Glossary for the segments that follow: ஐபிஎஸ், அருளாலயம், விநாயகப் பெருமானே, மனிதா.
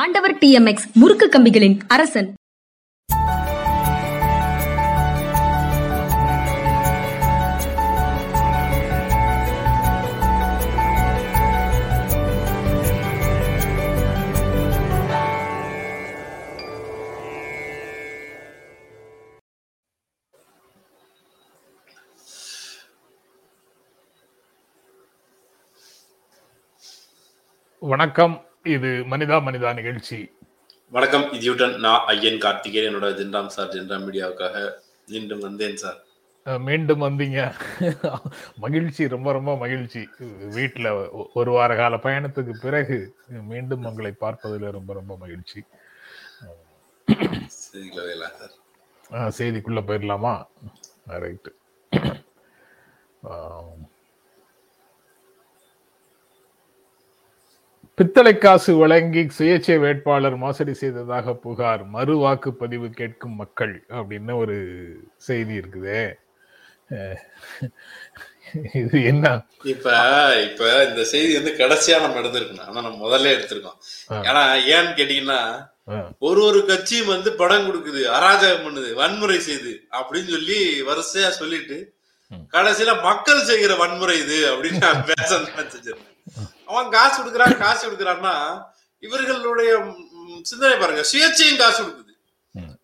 ஆண்டவர் TMX முறுக்கு கம்பிகளின் அரசன். வணக்கம், இது மனிதா நிகழ்ச்சி. வணக்கம், இது நான் ஐயன் கார்த்திகேயன், என்னோட ஜென்ராம் சார், ஜென்ராம் மீடியாவுக்காக மீண்டும் வந்தேன் சார். மீண்டும் வந்தீங்க, மகிழ்ச்சி, ரொம்ப ரொம்ப மகிழ்ச்சி. வீட்டில் ஒரு வார கால பயணத்துக்கு பிறகு மீண்டும் உங்களை பார்ப்பதில் ரொம்ப ரொம்ப மகிழ்ச்சி. செய்திக்குள்ள போயிடலாமா? ரைட்டு. பித்தளை காசு வழங்கி சுயேட்சை வேட்பாளர் மோசடி செய்ததாக புகார், மறு வாக்குப்பதிவு கேட்கும் மக்கள் அப்படின்னு ஒரு செய்தி இருக்குதே. இது என்ன? இப்ப இந்த செய்தி கடைசியா நம்ம எடுத்திருக்கோம், ஆனா நம்ம முதல்ல எடுத்திருக்கோம். ஏன்னா ஏன்னு கேட்டீங்கன்னா, ஒரு கட்சியும் பணம் கொடுக்குது, அராஜகம் பண்ணுது, வன்முறை செய்யுது அப்படின்னு சொல்லி வரிசையா சொல்லிட்டு, கடைசியில மக்கள் செய்கிற வன்முறை இது அப்படின்னு நான் பேச நினைச்சிருக்கேன். அவன் காசு கொடுக்கறான்னா இவர்களுடைய சிந்தனை பாருங்க. சுயேட்சையும் காசு கொடுக்குது,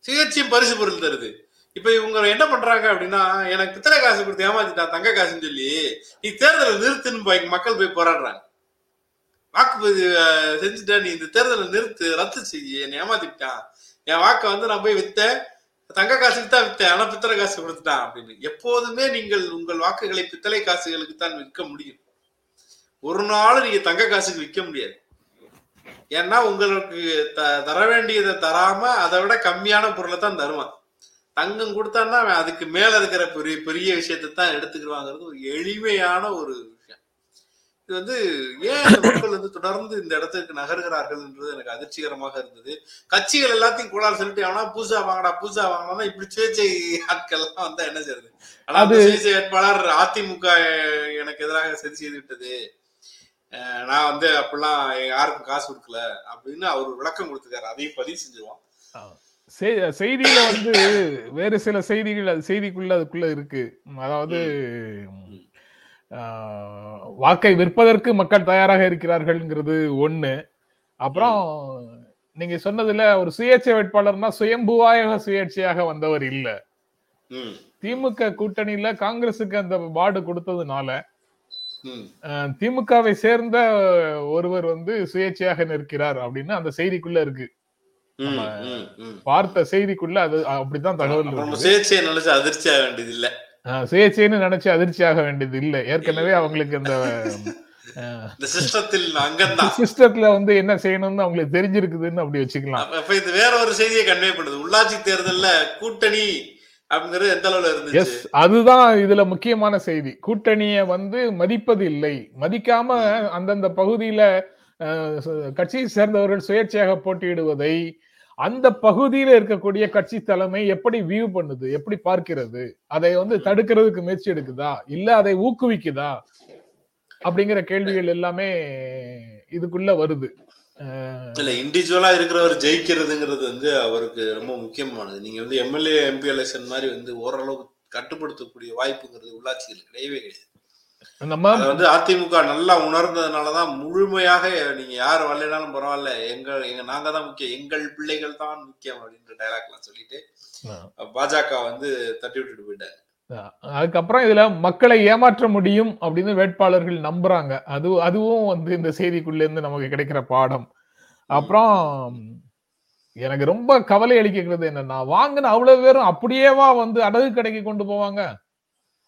சுயேட்சையும் பரிசு பொருள் தருது. இப்ப இவங்க என்ன பண்றாங்க அப்படின்னா, எனக்கு பித்தளை காசு கொடுத்து ஏமாத்திட்டா, தங்க காசுன்னு சொல்லி நீ தேர்தலை நிறுத்துன்னு போய் மக்கள் போய் போராடுறாங்க. வாக்குப்பதிவு செஞ்சுட்டா, நீ இந்த தேர்தலை நிறுத்து, ரத்து செய்ய, என்னை ஏமாத்திட்டான், என் வாக்கை நான் போய் வித்தேன், தங்க காசுக்கு தான் வித்தேன், ஆனா பித்தளை காசு கொடுத்துட்டான் அப்படின்னு. எப்போதுமே நீங்கள் உங்கள் வாக்குகளை பித்தளை காசுகளுக்கு தான் விற்க முடியும். ஒரு நாள் நீங்க தங்க காசுக்கு விற்க முடியாது. ஏன்னா உங்களுக்கு தர வேண்டியதை தராம அதை விட கம்மியான பொருளை தான் தருவான். தங்கம் கொடுத்தான்னா அதுக்கு மேல இருக்கிற பெரிய பெரிய விஷயத்தான் எடுத்துக்கிடுவாங்கிறது ஒரு எளிமையான ஒரு விஷயம். இது ஏன் மக்கள் தொடர்ந்து இந்த இடத்துக்கு நகர்கிறார்கள்ன்றது எனக்கு அதிர்ச்சிகரமாக இருந்தது. கட்சிகள் எல்லாத்தையும் கூடாது சொல்லிட்டு, ஆனா பூஜா வாங்கினா இப்படி சுயேட்சை ஆட்கள்லாம் என்ன செய்யுது? ஆனா சுயேட்சை வேட்பாளர் அதிமுக எனக்கு எதிராக சதி செய்து விட்டது, நான் அப்படிலாம் யாருக்கும் காசு கொடுக்கல அப்படின்னு அவர் விளக்கம் கொடுத்துருக்காரு. அதையும் பதிவு செஞ்சிருவோம். செய்தியில வேறு சில செய்திகள் அதுக்குள்ள இருக்கு. அதாவது வாக்கை விற்பதற்கு மக்கள் தயாராக இருக்கிறார்கள்ங்கிறது ஒண்ணு. அப்புறம் நீங்க சொன்னதுல ஒரு சுயேட்சை வேட்பாளர்னா சுயம்புவாய சுயேட்சையாக வந்தவர் இல்ல. திமுக கூட்டணியில காங்கிரசுக்கு அந்த வார்டு கொடுத்ததுனால திமுகவை சேர்ந்த ஒருவர் சுயேட்சையாக நிற்கிறார் அப்படின்னு அந்த செய்திக்குள்ள இருக்கு. பார்த்த செய்திக்குள்ள அது அப்படிதான் தகவல். சுயேட்சைன்னு நினைச்சு அதிர்ச்சியாக வேண்டியது இல்லை. ஏற்கனவே அவங்களுக்கு அந்த சிஸ்டத்துல என்ன செய்யணும்னு அவங்களுக்கு தெரிஞ்சிருக்குதுன்னு அப்படி வச்சுக்கலாம். இது வேற ஒரு செய்தியை கன்வே பண்ணுது. உள்ளாட்சி தேர்தல்ல கூட்டணி அதுதான் இதுல முக்கியமான செய்தி. கூட்டணியை மதிப்பது இல்லை, மதிக்காம அந்தந்த பகுதியில கட்சியை சேர்ந்தவர்கள் சுயேட்சையாக போட்டியிடுவதை அந்த பகுதியில இருக்கக்கூடிய கட்சி தலைமை எப்படி வியூ பண்ணுது, எப்படி பார்க்கிறது, அதை தடுக்கிறதுக்கு முயற்சி எடுக்குதா இல்ல அதை ஊக்குவிக்குதா அப்படிங்கிற கேள்விகள் எல்லாமே இதுக்குள்ள வருது. இண்டிவிஜுவலா இருக்கிறவர் ஜெயிக்கிறதுங்கிறது அவருக்கு ரொம்ப முக்கியமானது. நீங்க எம்எல்ஏ எம்பி எலெக்ஷன் மாதிரி ஓரளவுக்கு கட்டுப்படுத்தக்கூடிய வாய்ப்புங்கிறது உள்ளாட்சிகள் கிடையவே கிடையாது. அதிமுக நல்லா உணர்ந்ததுனாலதான் முழுமையாக நீங்க யார் வரலைனாலும் பரவாயில்ல, நாங்க தான் முக்கியம், எங்கள் பிள்ளைகள் தான் முக்கியம் அப்படின்ற டயலாக் எல்லாம் சொல்லிட்டு பாஜக தட்டி விட்டுட்டு போயிட்டாரு. அதுக்கப்புறம் இதுல மக்களை ஏமாற்ற முடியும் அப்படின்னு வேட்பாளர்கள் நம்புறாங்க. அதுவும் இந்த செய்திக்குள்ள நமக்கு கிடைக்கிற பாடம். அப்புறம் எனக்கு ரொம்ப கவலை அளிக்கிறது என்னன்னா, வாங்கின அவ்வளவு பேரும் அப்படியேவா அடகு கடைக்கு கொண்டு போவாங்க,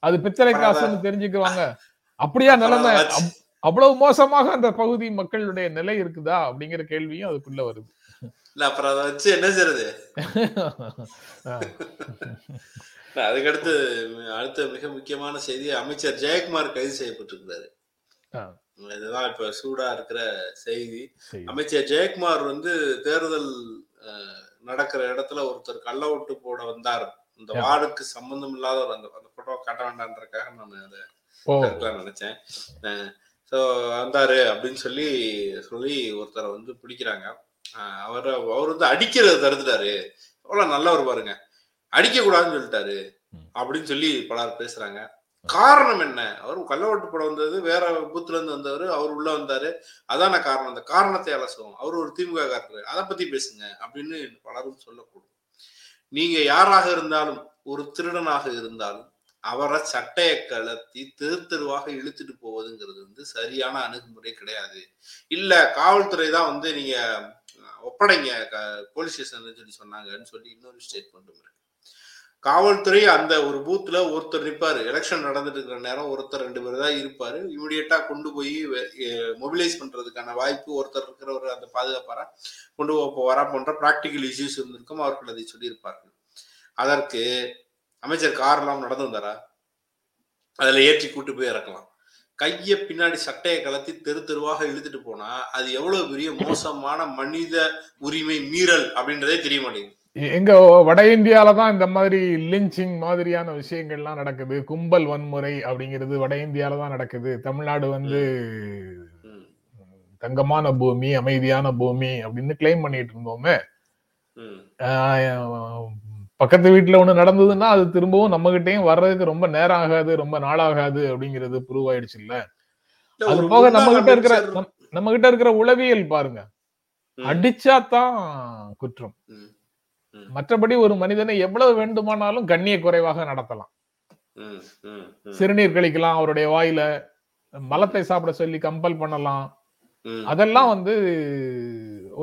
அது பித்தளை காசுன்னு தெரிஞ்சுக்குவாங்க. அப்படியா நிலைமை? அவ்வளவு மோசமாக அந்த பகுதி மக்களுடைய நிலை இருக்குதா அப்படிங்கிற கேள்வியும் அதுக்குள்ள வருது. அப்புறம் அதை வச்சு என்ன செய்யறது? அதுக்கடுத்து அடுத்த மிக முக்கியமான செய்தி, அமைச்சர் ஜெயக்குமார் கைது செய்யப்பட்டிருக்கிறாரு. இதுதான் இப்ப சூடா இருக்கிற செய்தி. அமைச்சர் ஜெயக்குமார் தேர்தல் நடக்கிற இடத்துல ஒருத்தர் கள்ள ஓட்டு போட வந்தார். இந்த வார்டுக்கு சம்பந்தம் இல்லாதவர். அந்த போட்டோ காட்ட வேண்டான்றக்காக நான் அதை நினைச்சேன். சோ வந்தாரு அப்படின்னு சொல்லி ஒருத்தரை பிடிக்கிறாங்க. அவர் வந்து அடிக்கிறத தடுத்துட்டாரு, அவ்வளவு நல்லவர் பாருங்க, அடிக்க கூடாதுன்னு சொல்லிட்டாரு அப்படின்னு சொல்லி பலர் பேசுறாங்க. காரணம் என்ன? அவர் கள்ளவோட்டு படம் வந்தது வேற பூத்துல இருந்து வந்தவர், அவர் உள்ள வந்தாரு, அதான காரணம். அந்த காரணத்தை அலசுவோம். அவர் ஒரு திமுக காரரு, அதை பத்தி பேசுங்க அப்படின்னு பலரும் சொல்லக்கூடும். நீங்க யாராக இருந்தாலும், ஒரு திருடனாக இருந்தாலும் அவரை சட்டையை கலத்தி தெருவாக இழுத்துட்டு போவதுங்கிறது வந்து சரியான அணுகுமுறை கிடையாது. இல்ல காவல்துறை தான் வந்து நீங்க ஒப்படைங்க போலீஸ் ஸ்டேஷன் சொல்லி சொன்னாங்கன்னு சொல்லி இன்னொரு ஸ்டேட்மெண்ட் இருக்கு. காவல்துறை அந்த ஒரு பூத்துல ஒருத்தர் நிற்பாரு, எலெக்ஷன் நடந்துட்டு இருக்கிற நேரம் ஒருத்தர் 2 பேர் தான் இருப்பாரு, இமிடியேட்டா கொண்டு போய் மொபிலைஸ் பண்றதுக்கான வாய்ப்பு ஒருத்தர் இருக்கிறவர் அந்த பாதுகாப்பாரா கொண்டு போவாரா போன்ற பிராக்டிக்கல் இஷ்யூஸ் இருந்திருக்கும், அவர்கள் அதை சொல்லியிருப்பார்கள். அதற்கு அமைச்சர் காரெல்லாம் நடந்து வந்தாரா? அதுல ஏற்றி கூட்டு போய் இறக்கலாம். கைய பின்னாடி சட்டையை கலத்தி தெருவாக இழுத்துட்டு போனா அது எவ்வளவு பெரிய மோசமான மனித உரிமை மீறல் அப்படின்றதே தெரிய மாட்டேங்குது. எங்க வட இந்தியாலதான் இந்த மாதிரி லிஞ்சிங் மாதிரியான விஷயங்கள்லாம் நடக்குது, கும்பல் வன்முறை அப்படிங்கிறது வட இந்தியாலதான் நடக்குது. தமிழ்நாடு வந்து தங்கமான பூமி, அமைதியான பூமி அப்படின்னு கிளைம் பண்ணிட்டு இருந்தோமே. பக்கத்து வீட்டுல ஒண்ணு நடந்ததுன்னா அது திரும்பவும் நம்ம கிட்டையும் வர்றதுக்கு ரொம்ப நேரம் ஆகாது, ரொம்ப நாளாகாது அப்படிங்கிறது ப்ரூவ் ஆயிடுச்சு. இல்ல அது போக நம்ம கிட்ட இருக்கிற உளவியல் பாருங்க, அடிச்சாதான் குற்றம், மற்றபடி ஒரு மனிதனை எவ்வளவு வேண்டுமானாலும் கண்ணிய குறைவாக நடத்தலாம், சிறுநீர் கழிக்கலாம், அவருடைய வாயில மலத்தை சாப்பிட சொல்லி கம்பல் பண்ணலாம், அதெல்லாம் வந்து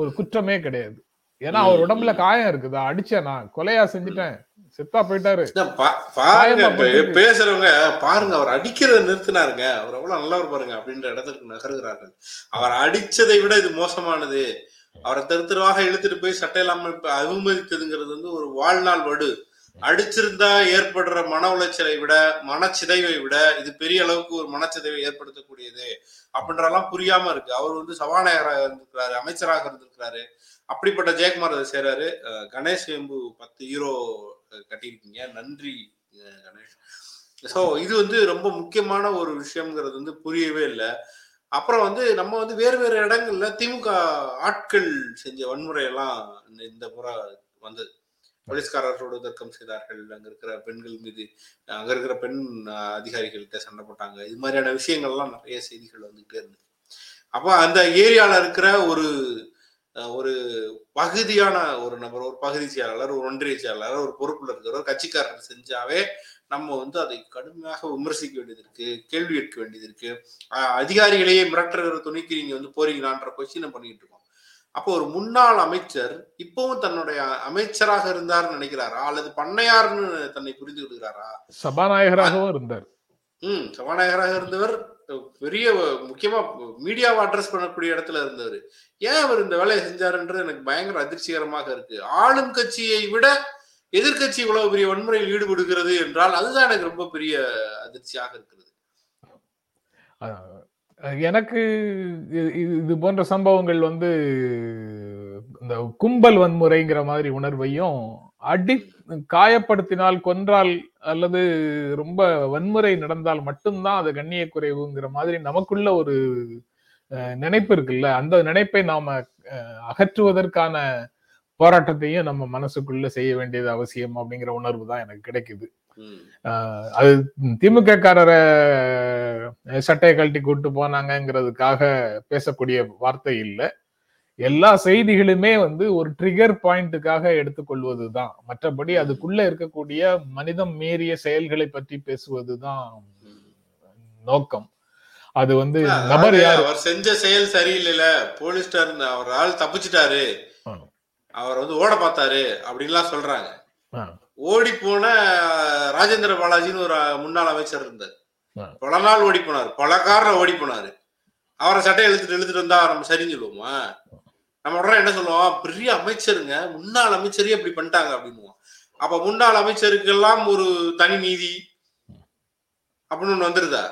ஒரு குற்றமே கிடையாது. ஏன்னா அவர் உடம்புல காயம் இருக்குதா, அடிச்சேனா, கொலையா செஞ்சுட்டேன், செத்தா போயிட்டாரு. பேசுறவங்க பாருங்க, அவர் அடிக்கிறத நிறுத்தினாருங்க, அவர் எவ்வளவு நல்லவர் பாருங்க அப்படின்ற இடத்துக்கு நகருகிறார்கள். அவர் அடிச்சதை விட இது மோசமானது. அவரை தெருவாக இழுத்துட்டு போய் சட்டை இல்லாமல் அனுமதித்ததுங்கிறது வந்து ஒரு வாழ்நாள் வடு. அடிச்சிருந்தா ஏற்படுற மன உளைச்சலை விட, மனச்சிதைவை விட இது பெரிய அளவுக்கு ஒரு மனச்சிதைவை ஏற்படுத்தக்கூடியது அப்படின்றலாம் புரியாம இருக்கு. அவர் வந்து சபாநாயகராக இருந்திருக்கிறாரு, அமைச்சராக இருந்திருக்கிறாரு, அப்படிப்பட்ட ஜெயக்குமார் அதை செய்யறாரு. கணேஷ் வேம்பு 10 யூரோ கட்டியிருக்கீங்க, நன்றி கணேஷ். ஸோ இது வந்து ரொம்ப முக்கியமான ஒரு விஷயம்ங்கிறது வந்து புரியவே இல்லை. அப்புறம் வந்து நம்ம வந்து வேறு வேறு இடங்கள்ல திமுக ஆட்கள் செஞ்ச வன்முறையெல்லாம் இந்த முறை வந்தது. போலீஸ்காரர்களோடு தர்க்கம் செய்தார்கள், அங்க இருக்கிற பெண்கள் மீது, அங்க இருக்கிற பெண் அதிகாரிகள்கிட்ட சண்டை போட்டாங்க, இது மாதிரியான விஷயங்கள்லாம் நிறைய செய்திகள் வந்துகிட்டே இருந்தது. அப்போ அந்த ஏரியால இருக்கிற ஒரு பகுதியான ஒரு நபர், ஒரு பகுதி செயலாளர், ஒரு ஒன்றிய செயலாளர், ஒரு பொறுப்புல இருக்கிற ஒரு கட்சிக்காரர் செஞ்சாவே நம்ம வந்து அதை கடுமையாக விமர்சிக்க வேண்டியது இருக்கு, கேள்வி கேட்க வேண்டியது இருக்கு. அதிகாரிகளையே மிரட்டுற துணிக்கு நீங்க வந்து போறீங்களான்ற கொஸ்டினை பண்ணிக்கிட்டு இருக்கோம். அப்போ ஒரு முன்னாள் அமைச்சர் இப்பவும் தன்னுடைய அமைச்சராக இருந்தார்னு நினைக்கிறாரா, அல்லது பண்ணையார்னு தன்னை புரிந்து கொள்கிறாரா? சபாநாயகராகவும் இருந்தார். சபாநாயகராக இருந்தவர், பெரிய முக்கியமா மீடியாவை அட்ரஸ் பண்ணக்கூடிய இடத்துல இருந்தவர். ஏன் அவர் இந்த வேலையை செஞ்சாருன்றது எனக்கு பயங்கர அதிர்ச்சிகரமாக இருக்கு. ஆளும் கட்சியை விட எதிர்கட்சி இவ்வளவு பெரிய வன்முறையில் ஈடுபடுகிறது என்றால் அதுதான் எனக்கு ரொம்ப பெரிய அதிர்ச்சியாக இருக்கிறது. எனக்கு இது போன்ற சம்பவங்கள் வந்து இந்த கும்பல் வன்முறைங்கிற மாதிரி உணர்வையும், அடி காயப்படுத்தினால், கொன்றால் அல்லது ரொம்ப வன்முறை நடந்தால் மட்டும்தான் அது கண்ணிய குறைவுங்கிற மாதிரி நமக்குள்ள ஒரு நினைப்பு இருக்குல்ல, அந்த நினைப்பை நாம அகற்றுவதற்கான போராட்டத்தையும் நம்ம மனசுக்குள்ள செய்ய வேண்டியது அவசியம் அப்படிங்கிற உணர்வு தான் எனக்கு கிடைக்குது. அது திமுக காரரை சட்டையை கழட்டி கூட்டு போனாங்கிறதுக்காக பேசக்கூடிய வார்த்தை இல்லை. எல்லா செய்திகளுமே வந்து ஒரு ட்ரிகர் பாயிண்ட்டுக்காக எடுத்துக்கொள்வது தான், மற்றபடி அதுக்குள்ள இருக்கக்கூடிய மனிதம் மீறிய செயல்களை பற்றி பேசுவது தான் நோக்கம். அது வந்து நபர் அவர் செஞ்ச செயல் சரியில்லை, போலீஸ் அவரால் தப்பிச்சிட்டாரு, அவர் வந்து ஓட பார்த்தாரு அப்படின்லாம் சொல்றாங்க. ஓடி போன ராஜேந்திர பாலாஜின்னு ஒரு முன்னாள் அமைச்சர் இருந்தார், பல நாள் ஓடி போனார், பல காரணம் ஓடி போனாரு. அவரை சட்டையை இழுத்துட்டு இருந்தா நம்ம சரின்னு சொல்லுவோமா? நம்ம உடனே என்ன சொல்லுவோம்? பெரிய அமைச்சருங்க, முன்னாள் அமைச்சரே இப்படி பண்ணிட்டாங்க அப்படின்னுவோம். அப்ப முன்னாள் அமைச்சருக்கெல்லாம் ஒரு தனி நீதி அப்படின்னு ஒண்ணு வந்துருதா?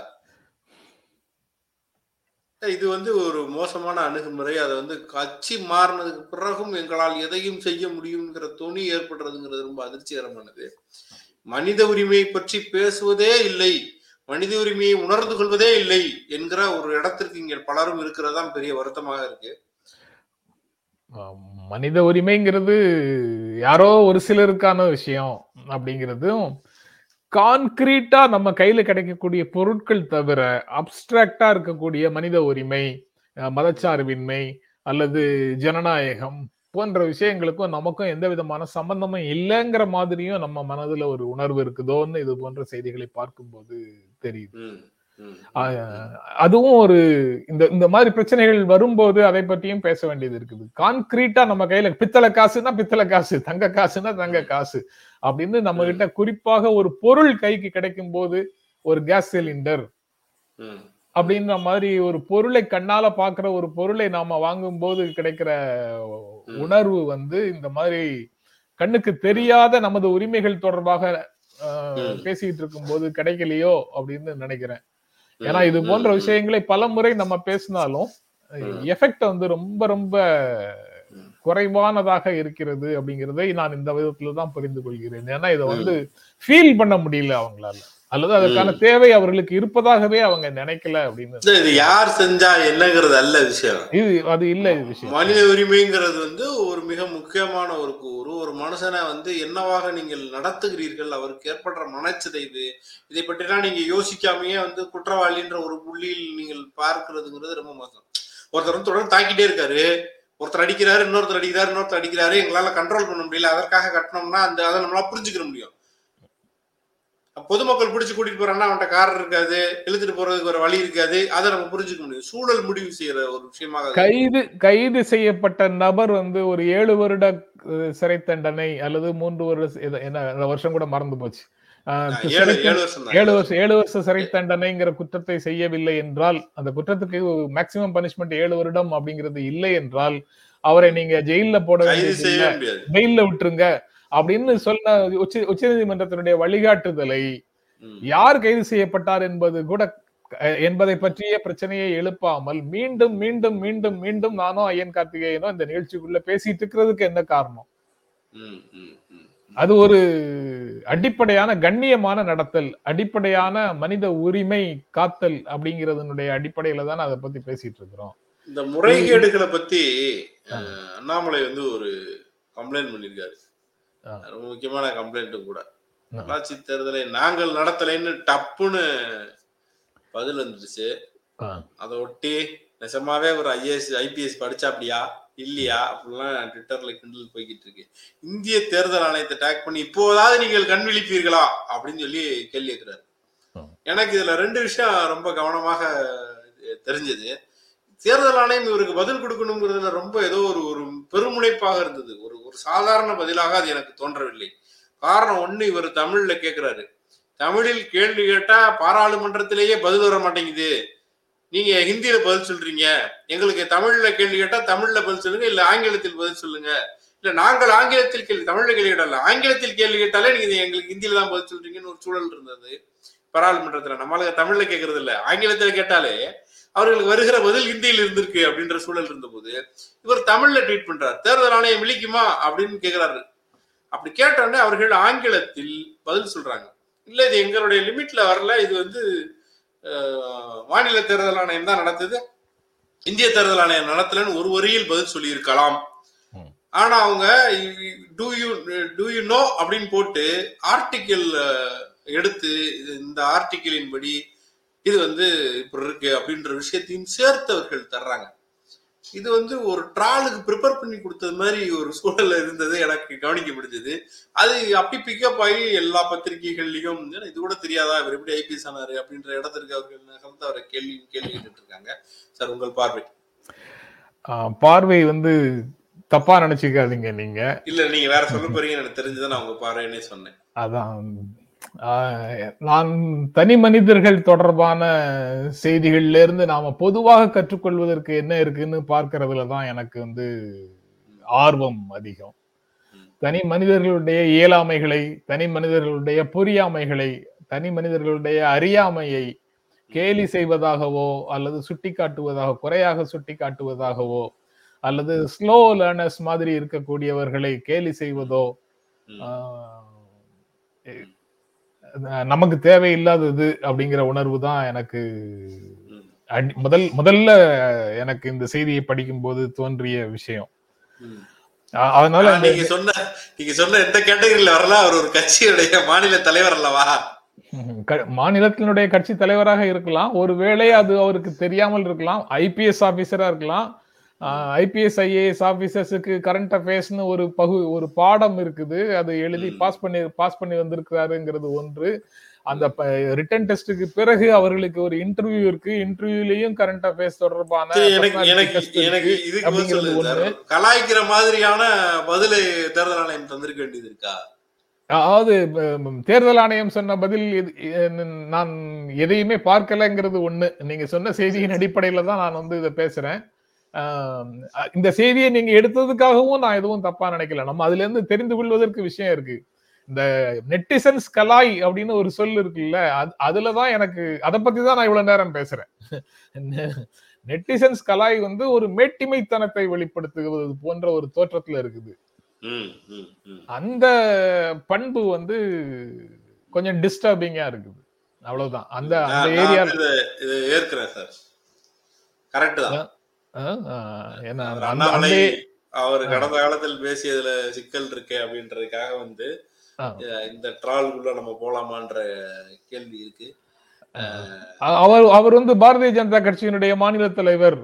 இது வந்து ஒரு மோசமான அணுகுமுறை. அதை வந்து கட்சி மாறினதுக்கு பிறகும் எங்களால் எதையும் செய்ய முடியுங்கிற துணி ஏற்படுறதுங்கிறது ரொம்ப அதிர்ச்சிகரமானது. மனித உரிமையை பற்றி பேசுவதே இல்லை, மனித உரிமையை உணர்ந்து கொள்வதே இல்லை என்கிற ஒரு இடத்திற்கு இங்க பலரும் இருக்கிறதா பெரிய வருத்தமாக இருக்கு. மனித உரிமைங்கிறது யாரோ ஒரு சிலருக்கான விஷயம் அப்படிங்கிறதும், கான்கிரீட்டா நம்ம கையில கிடைக்கக்கூடிய பொருட்கள் தவிர அப்டிராக்டா இருக்கக்கூடிய மனித உரிமை, மதச்சார்பின்மை அல்லது ஜனநாயகம் போன்ற விஷயங்களுக்கும் நமக்கும் எந்த விதமான சம்பந்தமும் இல்லைங்கிற மாதிரியும் நம்ம மனதுல ஒரு உணர்வு இருக்குதோன்னு இது போன்ற செய்திகளை பார்க்கும்போது தெரியுது. அதுவும் ஒரு இந்த மாதிரி பிரச்சனைகள் வரும்போது அதை பற்றியும் பேச வேண்டியது இருக்குது. கான்கிரீட்டா நம்ம கையில பித்தளை காசுன்னா பித்தளை காசு, தங்க காசுன்னா தங்க காசு அப்படின்னு நம்ம கிட்ட குறிப்பாக ஒரு பொருள் கைக்கு கிடைக்கும் போது, ஒரு கேஸ் சிலிண்டர் அப்படின்ற மாதிரி ஒரு பொருளை கண்ணால பாக்குற ஒரு பொருளை நாம வாங்கும் போது கிடைக்கிற உணர்வு இந்த மாதிரி கண்ணுக்கு தெரியாத நமது உரிமைகள் தொடர்பாக பேசிட்டு இருக்கும் போது கிடைக்கலையோ அப்படின்னு நினைக்கிறேன். ஏன்னா இது போன்ற விஷயங்களை பல முறை நம்ம பேசினாலும் எஃபெக்ட் ரொம்ப ரொம்ப குறைவானதாக இருக்கிறது அப்படிங்கிறதை நான் இந்த விதத்துலதான் புரிந்து கொள்கிறேன். ஏன்னா இதை ஃபீல் பண்ண முடியல அவங்களால, அல்லது அதற்கான தேவை அவர்களுக்கு இருப்பதாகவே அவங்க நினைக்கல அப்படின்னு. யார் செஞ்சா என்னங்கிறது அல்ல விஷயம், இது அது இல்ல விஷயம். மனித உரிமைங்கிறது ஒரு மிக முக்கியமான ஒரு கூறு. ஒரு மனுஷனை என்னவாக நீங்கள் நடத்துகிறீர்கள், அவருக்கு ஏற்படுற மனச்சிதைவு, இதை பற்றிலாம் நீங்க யோசிக்காமையே குற்றவாளின்ற ஒரு புள்ளியில் நீங்கள் பார்க்கிறதுங்கிறது ரொம்ப மோசம். ஒருத்தர் தொடர்ந்து தாக்கிட்டே இருக்காரு, ஒருத்தர் அடிக்கிறாரு, இன்னொருத்தர் அடிக்கிறாரு, எங்களால கண்ட்ரோல் பண்ண முடியல, அதற்காக கட்டணம்னா அதை நம்மளால புரிஞ்சுக்கிற முடியும். பொதுமக்கள் பிடிச்சி கூட்டிட்டு போறாங்கன்னா அவன்கிட்ட கார் இருக்காது, இழுத்துட்டு போறதுக்கு ஒரு வழி இருக்காது, அதை நம்ம புரிஞ்சுக்க முடியும். சூழல் முடிவு செய்யற ஒரு விஷயமாக கைது செய்யப்பட்ட நபர் ஒரு 7 வருட சிறை தண்டனை அல்லது 3 வருஷம் கூட மறந்து போச்சு, 7 வருஷ சிறை தண்டனைங்கிற குற்றத்தை செய்யவில்லை என்றால், அந்த குற்றத்துக்கு மேக்சிமம் பனிஷ்மெண்ட் 7 வருடம் அப்படிங்கிறது இல்லை என்றால், அவரை நீங்க ஜெயில போட ஜெயில விட்டுருங்க அப்படின்னு சொன்ன உச்ச நீதிமன்றத்தினுடைய வழிகாட்டுதலை யார் கைது செய்யப்பட்டார் என்பதை பற்றிய பிரச்சனையை எழுப்பாமல் மீண்டும் மீண்டும் மீண்டும் மீண்டும் நானும் ஐயன் கார்த்திகேயனோ இந்த நிகழ்ச்சிக்குள்ள பேசிட்டு இருக்கிறதுக்கு என்ன காரணம்? அது ஒரு அடிப்படையான கண்ணியமான நடத்தல், அடிப்படையான மனித உரிமை காத்தல் அப்படிங்கறதனுடைய அடிப்படையில தான் அதை பத்தி பேசிட்டு இருக்கிறோம். இந்த முறைகேடுகளை பத்தி அண்ணாமலை ஒரு கம்ப்ளைண்ட் பண்ணிருக்காரு, ரொம்ப முக்கியமான கம்ப்ளைண்ட் கூட. உள்ளாட்சி தேர்தலை நாங்கள் நடத்தலைன்னு டப்புன்னு பதில் வந்துடுச்சு. அதை ஒட்டி நிஜமாவே ஒரு ஐஏஎஸ் ஐபிஎஸ் படிச்சா அப்படியா இல்லையா அப்படிலாம் ட்விட்டர்ல கிண்டல் போய்கிட்டு இருக்கு. இந்திய தேர்தல் ஆணையத்தை டேக் பண்ணி இப்போதாவது நீங்கள் கண் விழிப்பீர்களா அப்படின்னு சொல்லி கேள்வி கேட்கிறாரு. எனக்கு இதுல 2 விஷயம் ரொம்ப கவனமாக தெரிஞ்சது. தேர்தல் ஆணையம் இவருக்கு பதில் கொடுக்கணுங்கிறதுல ரொம்ப ஏதோ ஒரு பெருமுனைப்பாக இருந்தது. ஒரு சாதாரண பதிலாக அது எனக்கு தோன்றவில்லை. காரணம், 1, இவர் தமிழ்ல கேட்கிறாரு, தமிழில் கேள்வி கேட்டா பாராளுமன்றத்திலேயே பதில் வர மாட்டேங்குது, நீங்க ஹிந்தியில பதில் சொல்றீங்க, எங்களுக்கு தமிழ்ல கேள்வி கேட்டா தமிழ்ல பதில் சொல்லுங்க, இல்ல ஆங்கிலத்தில் பதில் சொல்லுங்க, இல்ல நாங்கள் ஆங்கிலத்தில் தமிழ்ல கேள்வி கேட்டால ஆங்கிலத்தில் கேள்வி கேட்டாலே நீங்க எங்களுக்கு ஹிந்தியில தான் பதில் சொல்றீங்கன்னு ஒரு சூழல் இருந்தது பாராளுமன்றத்துல. நம்மளுக்கு தமிழ்ல கேட்கறது இல்ல, ஆங்கிலத்தில் கேட்டாலே அவர்களுக்கு வருகிற பதில் ஹிந்தியில் இருந்திருக்கு அப்படின்ற சூழல் இருந்த போது இவர் தமிழ்ல ட்வீட் பண்றார், தேர்தல் ஆணையம் விழிக்குமா அப்படின்னு கேட்கிறாரு. அப்படி கேட்டோடனே அவர்கள் ஆங்கிலத்தில் பதில் சொல்றாங்க, இல்ல இது எங்களுடைய லிமிட்ல வரல, இது மாநில தேர்தல் ஆணையம் தான் நடத்துது, இந்திய தேர்தல் ஆணையம் நடத்தலன்னு ஒரு வரியில் பதில் சொல்லியிருக்கலாம். ஆனா அவங்க டு யூ நோ அப்படின்னு போட்டு ஆர்டிக்கிள் எடுத்து இந்த ஆர்டிக்கிளின் படி இது இப்படி இருக்கு அப்படின்ற விஷயத்தையும் சேர்த்தவர்கள் தர்றாங்க. இது ஒரு ட்ராலுக்கு ப்ரிப்பேர் பண்ணி கொடுத்தது மாதிரி ஒரு சூழல் இருந்தது, எனக்கு கவனிக்க முடிஞ்சது. அது அப்படி பிக்கப் ஆகி எல்லா பத்திரிகைகள்லையும் இது கூட தெரியாதா, இவர் எப்படி ஐபிஎஸ் ஆனாரு அப்படின்ற இடத்திற்கு அவர்கள் அவரை கேள்வி கேட்டுட்டு இருக்காங்க. சார், உங்கள் பார்வை தப்பா நினைச்சுக்காதீங்க நீங்க, இல்ல நீங்க வேற சொல்ல போறீங்கன்னு எனக்கு தெரிஞ்சதான் நான் உங்க பார்வைன்னே சொன்னேன். அதான் நான் தனி மனிதர்கள் தொடர்பான செய்திகள்ல இருந்து நாம பொதுவாக கற்றுக்கொள்வதற்கு என்ன இருக்குன்னு பார்க்கறதுலதான் எனக்கு ஆர்வம் அதிகம். தனி மனிதர்களுடைய இயலாமைகளை, தனி மனிதர்களுடைய புரியாமைகளை, தனி மனிதர்களுடைய அறியாமையை கேலி செய்வதாகவோ அல்லது சுட்டி காட்டுவதாக குறையாக சுட்டி காட்டுவதாகவோ அல்லது ஸ்லோ லேர்னர்ஸ் மாதிரி இருக்கக்கூடியவர்களை கேலி செய்வதோ நமக்கு தேவையில்லாதது அப்படிங்கிற உணர்வு தான் எனக்கு முதல்ல எனக்கு இந்த செய்தியை படிக்கும் போது தோன்றிய விஷயம். அதனால நீங்க சொன்ன எந்த கேட்டகரியில வரலாம், அவர் ஒரு கட்சியுடைய மாநில தலைவர் அல்லவா, மாநிலத்தினுடைய கட்சி தலைவராக இருக்கலாம், ஒருவேளை அது அவருக்கு தெரியாமல் இருக்கலாம், ஐபிஎஸ் ஆபீசரா இருக்கலாம். ஐபிஎஸ் ஐஏஎஸ் ஆபீசர்ஸுக்கு கரண்ட் அஃபேர்ஸ்னு ஒரு பாடம் இருக்குது, அது எழுதி பாஸ் பண்ணி வந்திருக்கிறாருங்கிறது ஒன்று. அந்த ரிட்டன் டெஸ்டுக்கு பிறகு அவர்களுக்கு ஒரு இன்டர்வியூ இருக்கு, இன்டர்வியூலயும் கரண்ட் அஃபேர்ஸ் தொடர்பான கலாய்க்கிற மாதிரியான பதிலை தேர்தல் ஆணையம் தந்திருக்க வேண்டியது இருக்கா? அதாவது தேர்தல் ஆணையம் சொன்ன பதில் நான் எதையுமே பார்க்கலங்கிறது ஒண்ணு. நீங்க சொன்ன செய்தியின் அடிப்படையில தான் நான் வந்து இதை பேசுறேன். இந்த செய்தியை நீங்க எடுத்ததுக்காகவும் நான் எதுவும் தப்பா நினைக்கல. நம்ம அதுல இருந்து தெரிந்து கொள்வதற்கு விஷயம் இருக்கு. இந்த நெட்டிசன்ஸ் கலாய் அப்படின்னு ஒரு சொல் இருக்குல்ல, அதுலதான் எனக்கு அதை பத்தி தான் நான் இவ்வளவு நேரம் பேசுறேன். நெட்டிசன்ஸ் கலாய் வந்து ஒரு மேட்டிமைத்தனத்தை வெளிப்படுத்துவது போன்ற ஒரு தோற்றத்துல இருக்குது. அந்த பண்பு வந்து கொஞ்சம் டிஸ்டர்பிங்கா இருக்குது, அவ்வளவுதான். அந்த அந்த ஏரியா ஏற்கிறேன் சார், கரெக்ட் தான். அவர் கடந்த காலத்தில் பேசியதுல சிக்கல் இருக்கு அப்படின்றதுக்காக வந்து இந்த ட்ரால்குள்ள நம்ம போலாமான்ற கேள்வி இருக்கு. அவர் வந்து பாரதிய ஜனதா கட்சியினுடைய மாநில தலைவர்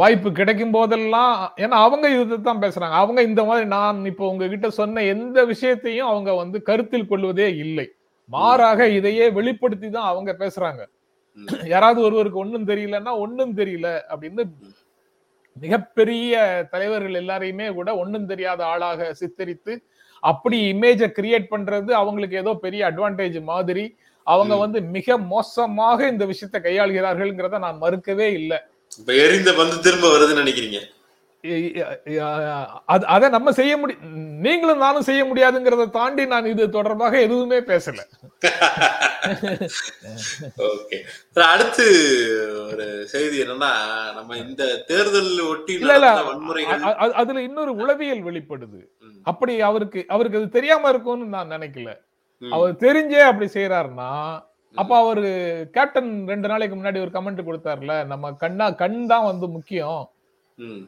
வாய்ப்பு கிடைக்கும் போதெல்லாம், ஏன்னா அவங்க இதுதான் பேசுறாங்க. அவங்க இந்த மாதிரி நான் இப்போ உங்ககிட்ட சொன்ன எந்த விஷயத்தையும் அவங்க வந்து கருத்தில் கொள்வதே இல்லை, மாறாக இதையே வெளிப்படுத்தி தான் அவங்க பேசுறாங்க. யாராவது ஒருவருக்கு ஒன்னும் தெரியலன்னா ஒன்னும் தெரியல அப்படின்னு மிகப்பெரிய தலைவர்கள் எல்லாரையுமே கூட ஒன்னும் தெரியாத ஆளாக சித்தரித்து அப்படி இமேஜை கிரியேட் பண்றது அவங்களுக்கு ஏதோ பெரிய அட்வான்டேஜ் மாதிரி. அவங்க வந்து மிக மோசமாக இந்த விஷயத்தை கையாளுகிறார்கள்ங்கிறத நான் மறுக்கவே இல்லை. திரும்ப வருதுன்னு நினைக்கிறீங்க, அதை நம்ம செய்ய முடியும், நீங்களும் நானும் செய்ய முடியாதுங்கிறத தாண்டி நான் இது தொடர்பாக எதுவுமே பேசல. ஓகே, அடுத்து ஒரு செய்தி என்னன்னா, நம்ம இந்த தேர்தல் ஒட்டி அதுல இன்னொரு உளவியல் வெளிப்படுது. அப்படி அவருக்கு அது தெரியாம இருக்கும்னு நான் நினைக்கல. அவர் தெரிஞ்சே அப்படி செய்யறாருன்னா, அப்ப அவரு கேப்டன் 2 நாளைக்கு முன்னாடி ஒரு கமெண்ட் கொடுத்தாருல, நம்ம கண் தான் வந்து முக்கியம்,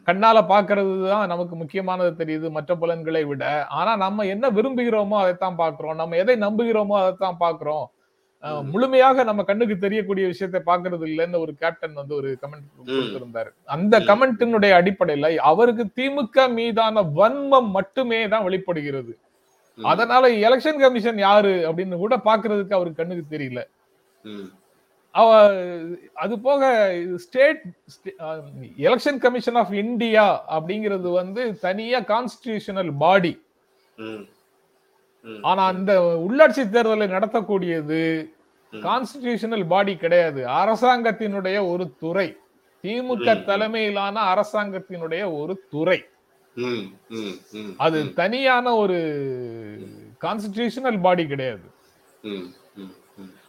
கண்ணால பாக்குறது தான் நமக்கு முக்கியமானது தெரியுது மற்ற புலன்களை விட. ஆனா நம்ம என்ன விரும்புகிறோமோ அதைத்தான் பாக்குறோம், நம்ம எதை நம்புகிறோமோ அதைத்தான் பாக்குறோம், முழுமையாக நம்ம கண்ணுக்கு தெரியக்கூடிய விஷயத்தை பாக்குறது இல்லைன்னு ஒரு கேப்டன் வந்து ஒரு கமெண்ட் கொடுத்திருந்தாரு. அந்த கமெண்டினுடைய அடிப்படையில அவருக்கு திமுக மீதான வன்மம் மட்டுமே தான் வெளிப்படுகிறது. அதனால எலெக்ஷன் கமிஷன் யாரு அப்படின்னு கூட பாக்குறதுக்கு அவருக்கு கண்ணுக்கு தெரியல. அது போக state election commission of India அப்படிங்கிறது வந்து தனியா கான்ஸ்டிடியூஷனல் பாடி, ஆனா அந்த உள்ளாட்சி தேர்தலை நடத்தக்கூடியது கான்ஸ்டிடியூஷனல் பாடி கிடையாது, அரசாங்கத்தினுடைய ஒரு துறை, திமுக தலைமையிலான அரசாங்கத்தினுடைய ஒரு துறை. அது தனியான ஒரு கான்ஸ்டிடியூஷனல் பாடி கிடையாது.